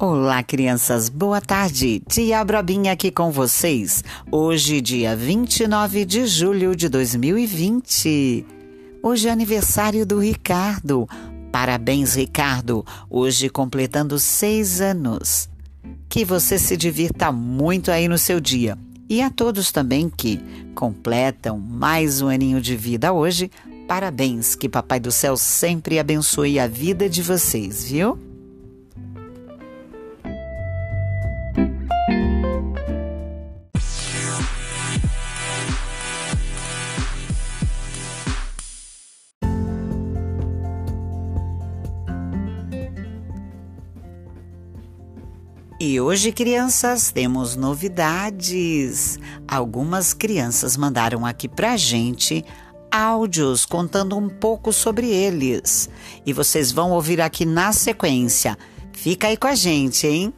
Olá, crianças, boa tarde. Tia Probinha aqui com vocês. Hoje, dia 29 de julho de 2020. Hoje é aniversário do Ricardo. Parabéns, Ricardo, hoje completando 6 anos. Que você se divirta muito aí no seu dia. E a todos também que completam mais um aninho de vida hoje, parabéns, que Papai do Céu sempre abençoe a vida de vocês, viu? E hoje, crianças, temos novidades. Algumas crianças mandaram aqui pra gente áudios contando um pouco sobre eles. E vocês vão ouvir aqui na sequência. Fica aí com a gente, hein?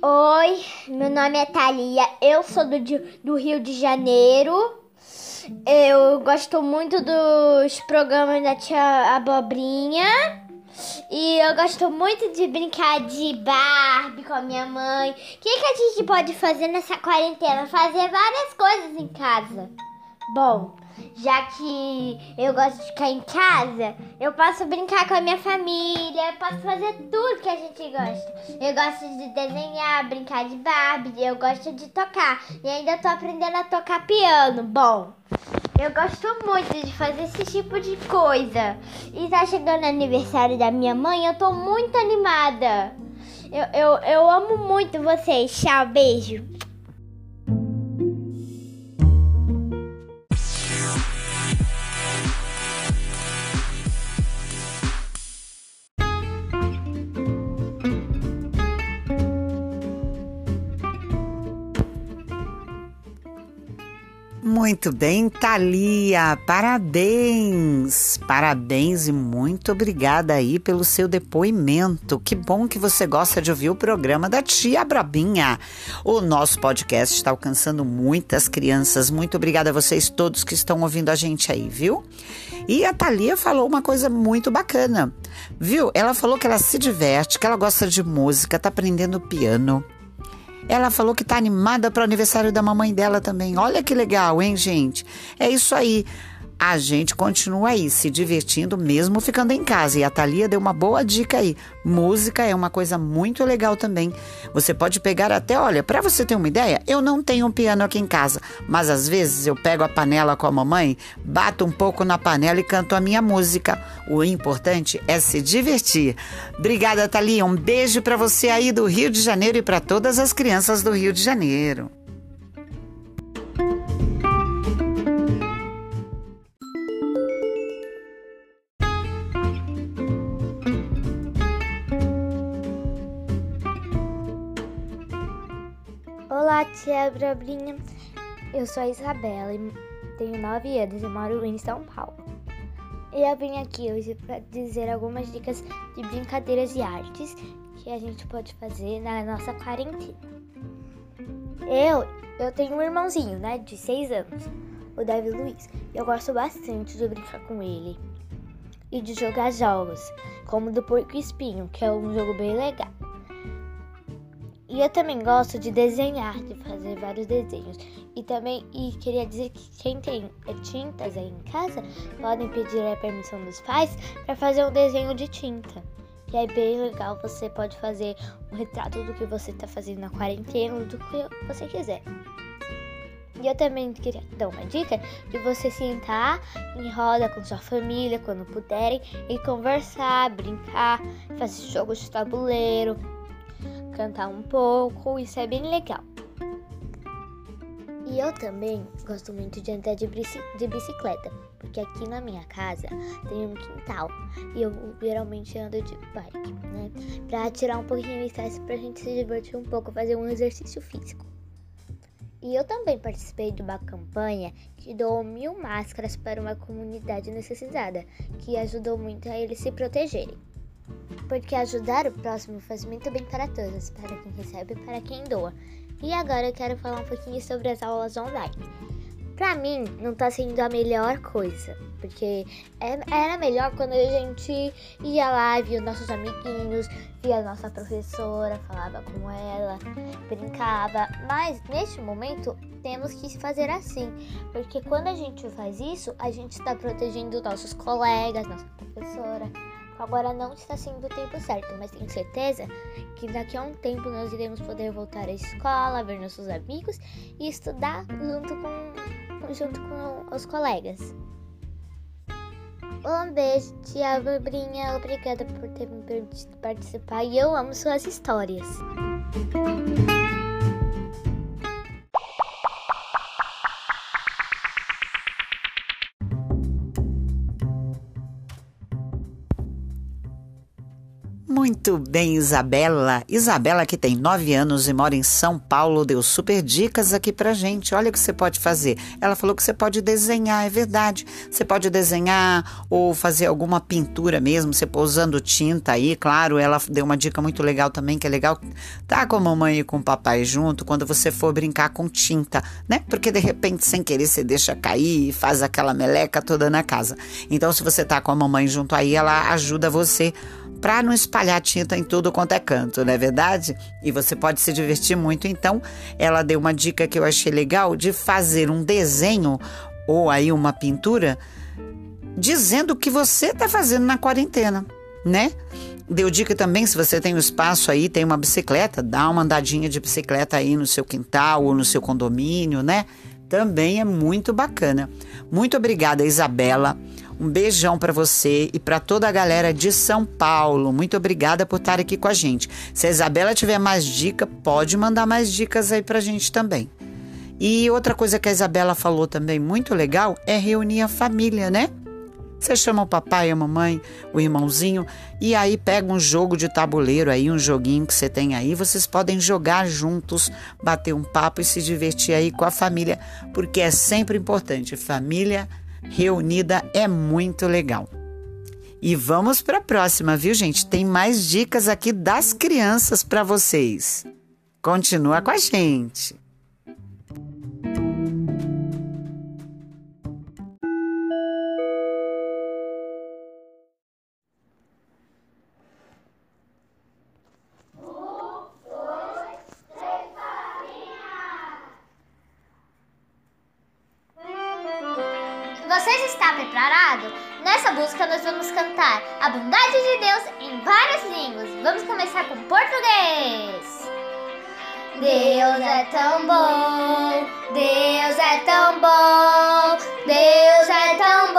Oi, meu nome é Thalia, eu sou do Rio de Janeiro. Eu gosto muito dos programas da Tia Abobrinha. E eu gosto muito de brincar de Barbie com a minha mãe. O que a gente pode fazer nessa quarentena? Fazer várias coisas em casa. Bom, já que eu gosto de ficar em casa, eu posso brincar com a minha família, eu posso fazer tudo que a gente gosta. Eu gosto de desenhar, brincar de Barbie, eu gosto de tocar. E ainda tô aprendendo a tocar piano. Bom, eu gosto muito de fazer esse tipo de coisa. E tá chegando o aniversário da minha mãe, eu tô muito animada. Eu amo muito vocês. Tchau, beijo. Muito bem, Thalia, parabéns, parabéns e muito obrigada aí pelo seu depoimento. Que bom que você gosta de ouvir o programa da Tia Probinha. O nosso podcast está alcançando muitas crianças. Muito obrigada a vocês todos que estão ouvindo a gente aí, viu? E a Thalia falou uma coisa muito bacana, viu? Ela falou que ela se diverte, que ela gosta de música, está aprendendo piano. Ela falou que tá animada para o aniversário da mamãe dela também. Olha que legal, hein, gente? É isso aí. A gente continua aí, se divertindo mesmo ficando em casa. E a Thalia deu uma boa dica aí. Música é uma coisa muito legal também. Você pode pegar até, olha, para você ter uma ideia, eu não tenho um piano aqui em casa. Mas às vezes eu pego a panela com a mamãe, bato um pouco na panela e canto a minha música. O importante é se divertir. Obrigada, Thalia. Um beijo para você aí do Rio de Janeiro e para todas as crianças do Rio de Janeiro. Olá, Tia Probinha. Eu sou a Isabela e tenho 9 anos e moro em São Paulo. Eu vim aqui hoje para dizer algumas dicas de brincadeiras e artes que a gente pode fazer na nossa quarentena. Eu tenho um irmãozinho, né, de 6 anos, o Davi Luiz. Eu gosto bastante de brincar com ele e de jogar jogos, como o do Porco Espinho, que é um jogo bem legal. E eu também gosto de desenhar, de fazer vários desenhos. E queria dizer que quem tem tintas aí em casa, podem pedir a permissão dos pais para fazer um desenho de tinta. Que é bem legal, você pode fazer um retrato do que você está fazendo na quarentena, do que você quiser. E eu também queria dar uma dica de você sentar em roda com sua família, quando puderem, e conversar, brincar, fazer jogos de tabuleiro, cantar um pouco, isso é bem legal. E eu também gosto muito de andar de bicicleta, porque aqui na minha casa tem um quintal e eu geralmente ando de bike, né? Pra tirar um pouquinho o estresse, pra gente se divertir um pouco, fazer um exercício físico. E eu também participei de uma campanha que doou 1.000 máscaras para uma comunidade necessitada, que ajudou muito a eles se protegerem. porque ajudar o próximo faz muito bem para todos, para quem recebe e para quem doa. E agora eu quero falar um pouquinho sobre as aulas online. Pra mim, não tá sendo a melhor coisa, porque era melhor quando a gente ia lá, via os nossos amiguinhos, via a nossa professora, falava com ela, brincava. Mas, neste momento, temos que fazer assim, porque quando a gente faz isso, a gente está protegendo nossos colegas, nossa professora. Agora não está sendo o tempo certo, mas tenho certeza que daqui a um tempo nós iremos poder voltar à escola, ver nossos amigos e estudar junto com os colegas. Um beijo, Tia Abobrinha. Obrigada por ter me permitido participar e eu amo suas histórias. Muito bem, Isabela. Isabela, que tem 9 anos e mora em São Paulo, deu super dicas aqui pra gente. Olha o que você pode fazer. Ela falou que você pode desenhar, é verdade. Você pode desenhar ou fazer alguma pintura mesmo, você pousando tinta aí. Claro, ela deu uma dica muito legal também, que é legal tá com a mamãe e com o papai junto quando você for brincar com tinta, né? Porque de repente, sem querer, você deixa cair e faz aquela meleca toda na casa. Então, se você tá com a mamãe junto aí, ela ajuda você para não espalhar tinta em tudo quanto é canto, não é verdade? E você pode se divertir muito. Então, ela deu uma dica que eu achei legal de fazer um desenho ou aí uma pintura dizendo o que você está fazendo na quarentena, né? Deu dica também, se você tem um espaço aí, tem uma bicicleta, dá uma andadinha de bicicleta aí no seu quintal ou no seu condomínio, né? Também é muito bacana. Muito obrigada, Isabela. Um beijão para você e para toda a galera de São Paulo. Muito obrigada por estar aqui com a gente. Se a Isabela tiver mais dica, pode mandar mais dicas aí para a gente também. E outra coisa que a Isabela falou também muito legal é reunir a família, né? Você chama o papai, a mamãe, o irmãozinho e aí pega um jogo de tabuleiro aí, um joguinho que você tem aí. Vocês podem jogar juntos, bater um papo e se divertir aí com a família, porque é sempre importante. Família reunida é muito legal. E vamos para a próxima, viu, gente? Tem mais dicas aqui das crianças para vocês. Continua com a gente. Vocês estão preparados? Nessa busca nós vamos cantar a bondade de Deus em várias línguas. Vamos começar com português. Deus é tão bom, Deus é tão bom, Deus é tão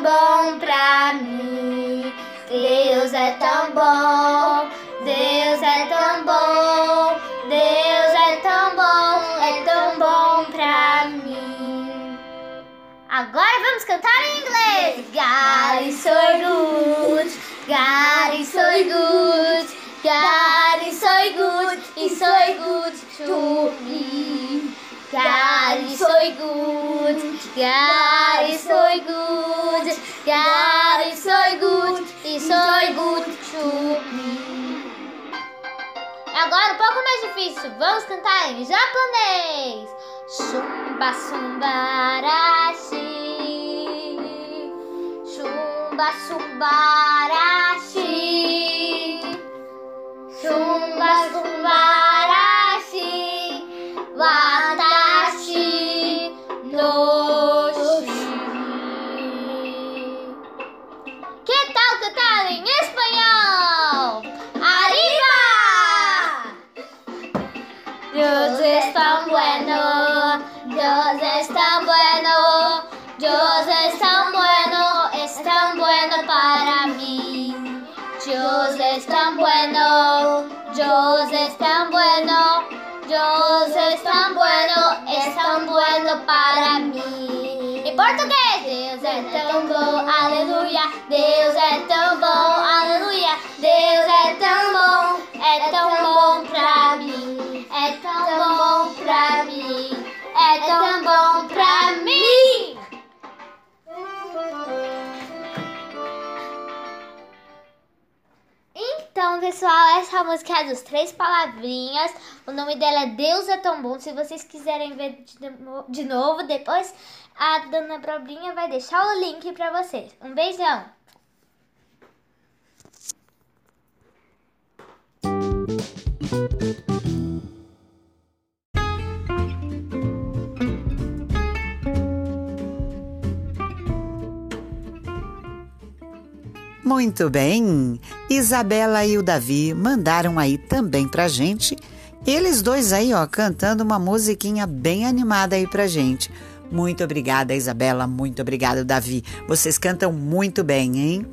bom pra mim. Deus é tão bom, Deus é tão bom, Deus é tão bom pra mim. Agora vamos cantar em inglês. God is so good, God is so good, God is so good to me. God is so good, God is so good, God is so good to me. Agora um pouco mais difícil, vamos cantar em japonês. Shumba sumbarashi, Shumba sumbarashi, Shumba sumbarashi, watashi no shiri. Que tal cantar em espanhol? Arriba! Deus é tão bueno, Dios es tan bueno, Dios es tan bueno para mí. Dios es tan bueno, es tan bueno para mí. En portugués, Dios es tan bueno, aleluya, Dios es tan bueno, aleluya, Dios es tan bueno para mí, es tan bueno para mí. É tão bom pra mim! pessoal, essa música é dos Três Palavrinhas. O nome dela é Deus é Tão Bom. Se vocês quiserem ver de novo depois, a dona Probinha vai deixar o link pra vocês. Um beijão! Muito bem, Isabela e o Davi mandaram aí também pra gente, eles dois aí ó, cantando uma musiquinha bem animada aí pra gente. Muito obrigada Isabela, muito obrigado Davi, vocês cantam muito bem, hein?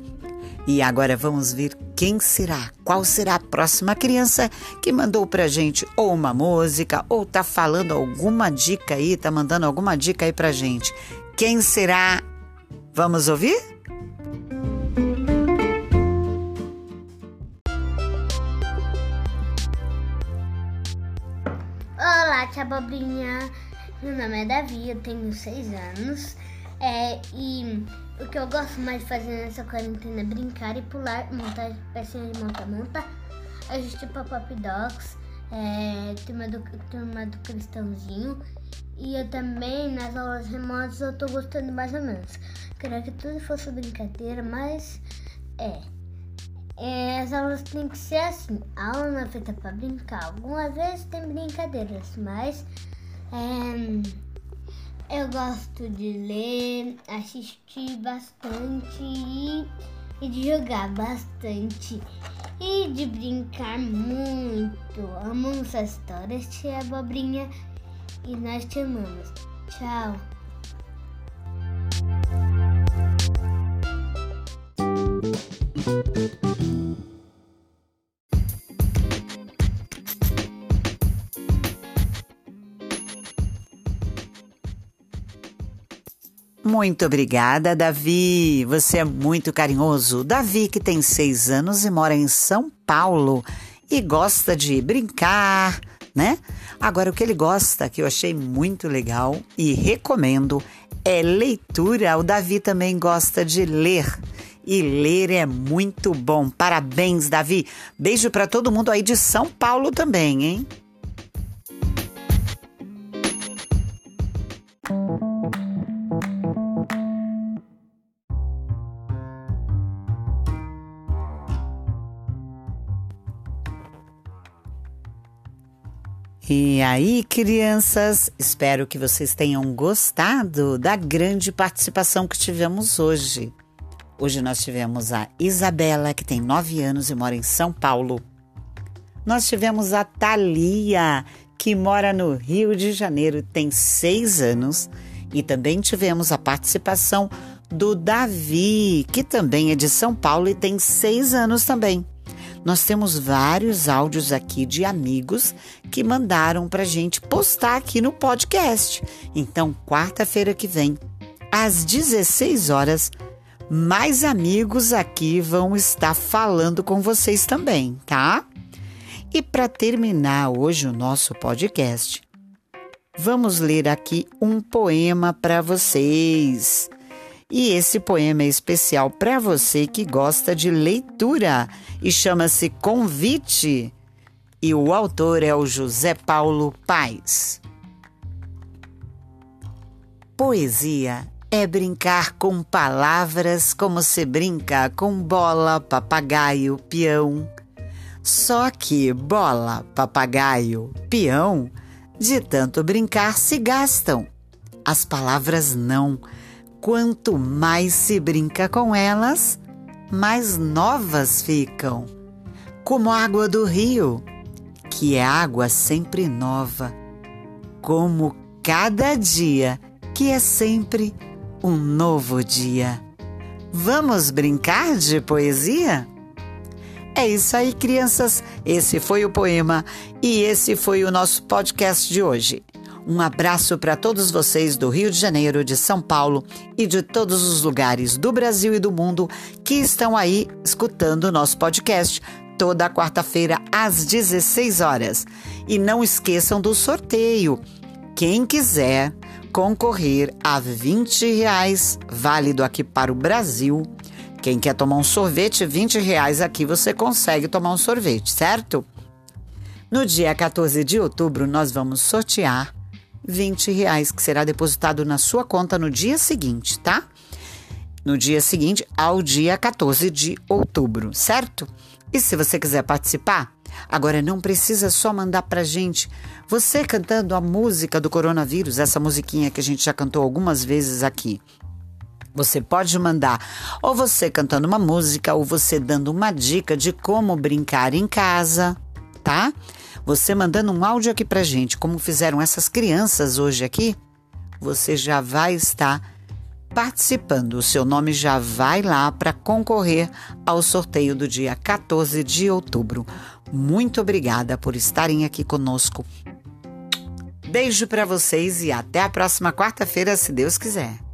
E agora vamos ver quem será, qual será a próxima criança que mandou pra gente ou uma música ou tá falando alguma dica aí, tá mandando alguma dica aí pra gente. Quem será? Vamos ouvir? Olá, Tia Bobrinha. Meu nome é Davi, eu tenho 6 anos. E o que eu gosto mais de fazer nessa quarentena é brincar e pular, montar pecinha de monta-monta, assistir Pop Dogs, turma do Cristãozinho. E eu também, nas aulas remotas, eu tô gostando mais ou menos. Queria que tudo fosse brincadeira, mas as aulas têm que ser assim. A aula não é feita pra brincar. Algumas vezes tem brincadeiras, mas eu gosto de ler, assistir bastante e de jogar bastante e de brincar muito. Amamos as histórias, Tia Abobrinha, e nós te amamos. Tchau! Muito obrigada, Davi. Você é muito carinhoso. Davi, que tem 6 anos e mora em São Paulo e gosta de brincar, né? Agora, o que ele gosta, que eu achei muito legal e recomendo, é leitura. O Davi também gosta de ler. E ler é muito bom. Parabéns, Davi. Beijo para todo mundo aí de São Paulo também, hein? E aí, crianças, espero que vocês tenham gostado da grande participação que tivemos hoje. Hoje nós tivemos a Isabela, que tem 9 anos e mora em São Paulo. Nós tivemos a Thalia, que mora no Rio de Janeiro, tem 6 anos. E também tivemos a participação do Davi, que também é de São Paulo e tem 6 anos também. Nós temos vários áudios aqui de amigos que mandaram pra gente postar aqui no podcast. Então, quarta-feira que vem, às 16 horas, mais amigos aqui vão estar falando com vocês também, tá? E para terminar hoje o nosso podcast, vamos ler aqui um poema para vocês. E esse poema é especial para você que gosta de leitura e chama-se Convite. E o autor é o José Paulo Paes. Poesia é brincar com palavras como se brinca com bola, papagaio, peão. Só que bola, papagaio, peão, de tanto brincar se gastam. As palavras não. Quanto mais se brinca com elas, mais novas ficam. Como a água do rio, que é água sempre nova. Como cada dia, que é sempre um novo dia. Vamos brincar de poesia? É isso aí, crianças. Esse foi o poema e esse foi o nosso podcast de hoje. Um abraço para todos vocês do Rio de Janeiro, de São Paulo e de todos os lugares do Brasil e do mundo que estão aí escutando o nosso podcast toda quarta-feira às 16 horas. E não esqueçam do sorteio. Quem quiser concorrer a R$20, válido aqui para o Brasil, Quem quer tomar um sorvete, R$20 aqui você consegue tomar um sorvete, certo? No dia 14 de outubro, nós vamos sortear R$20 que será depositado na sua conta no dia seguinte, tá? No dia seguinte ao dia 14 de outubro, certo? E se você quiser participar, agora não precisa só mandar pra gente você cantando a música do coronavírus, essa musiquinha que a gente já cantou algumas vezes aqui. Você pode mandar ou você cantando uma música ou você dando uma dica de como brincar em casa, tá? Você mandando um áudio aqui pra gente, como fizeram essas crianças hoje aqui, você já vai estar participando. O seu nome já vai lá para concorrer ao sorteio do dia 14 de outubro. Muito obrigada por estarem aqui conosco. Beijo para vocês e até a próxima quarta-feira, se Deus quiser.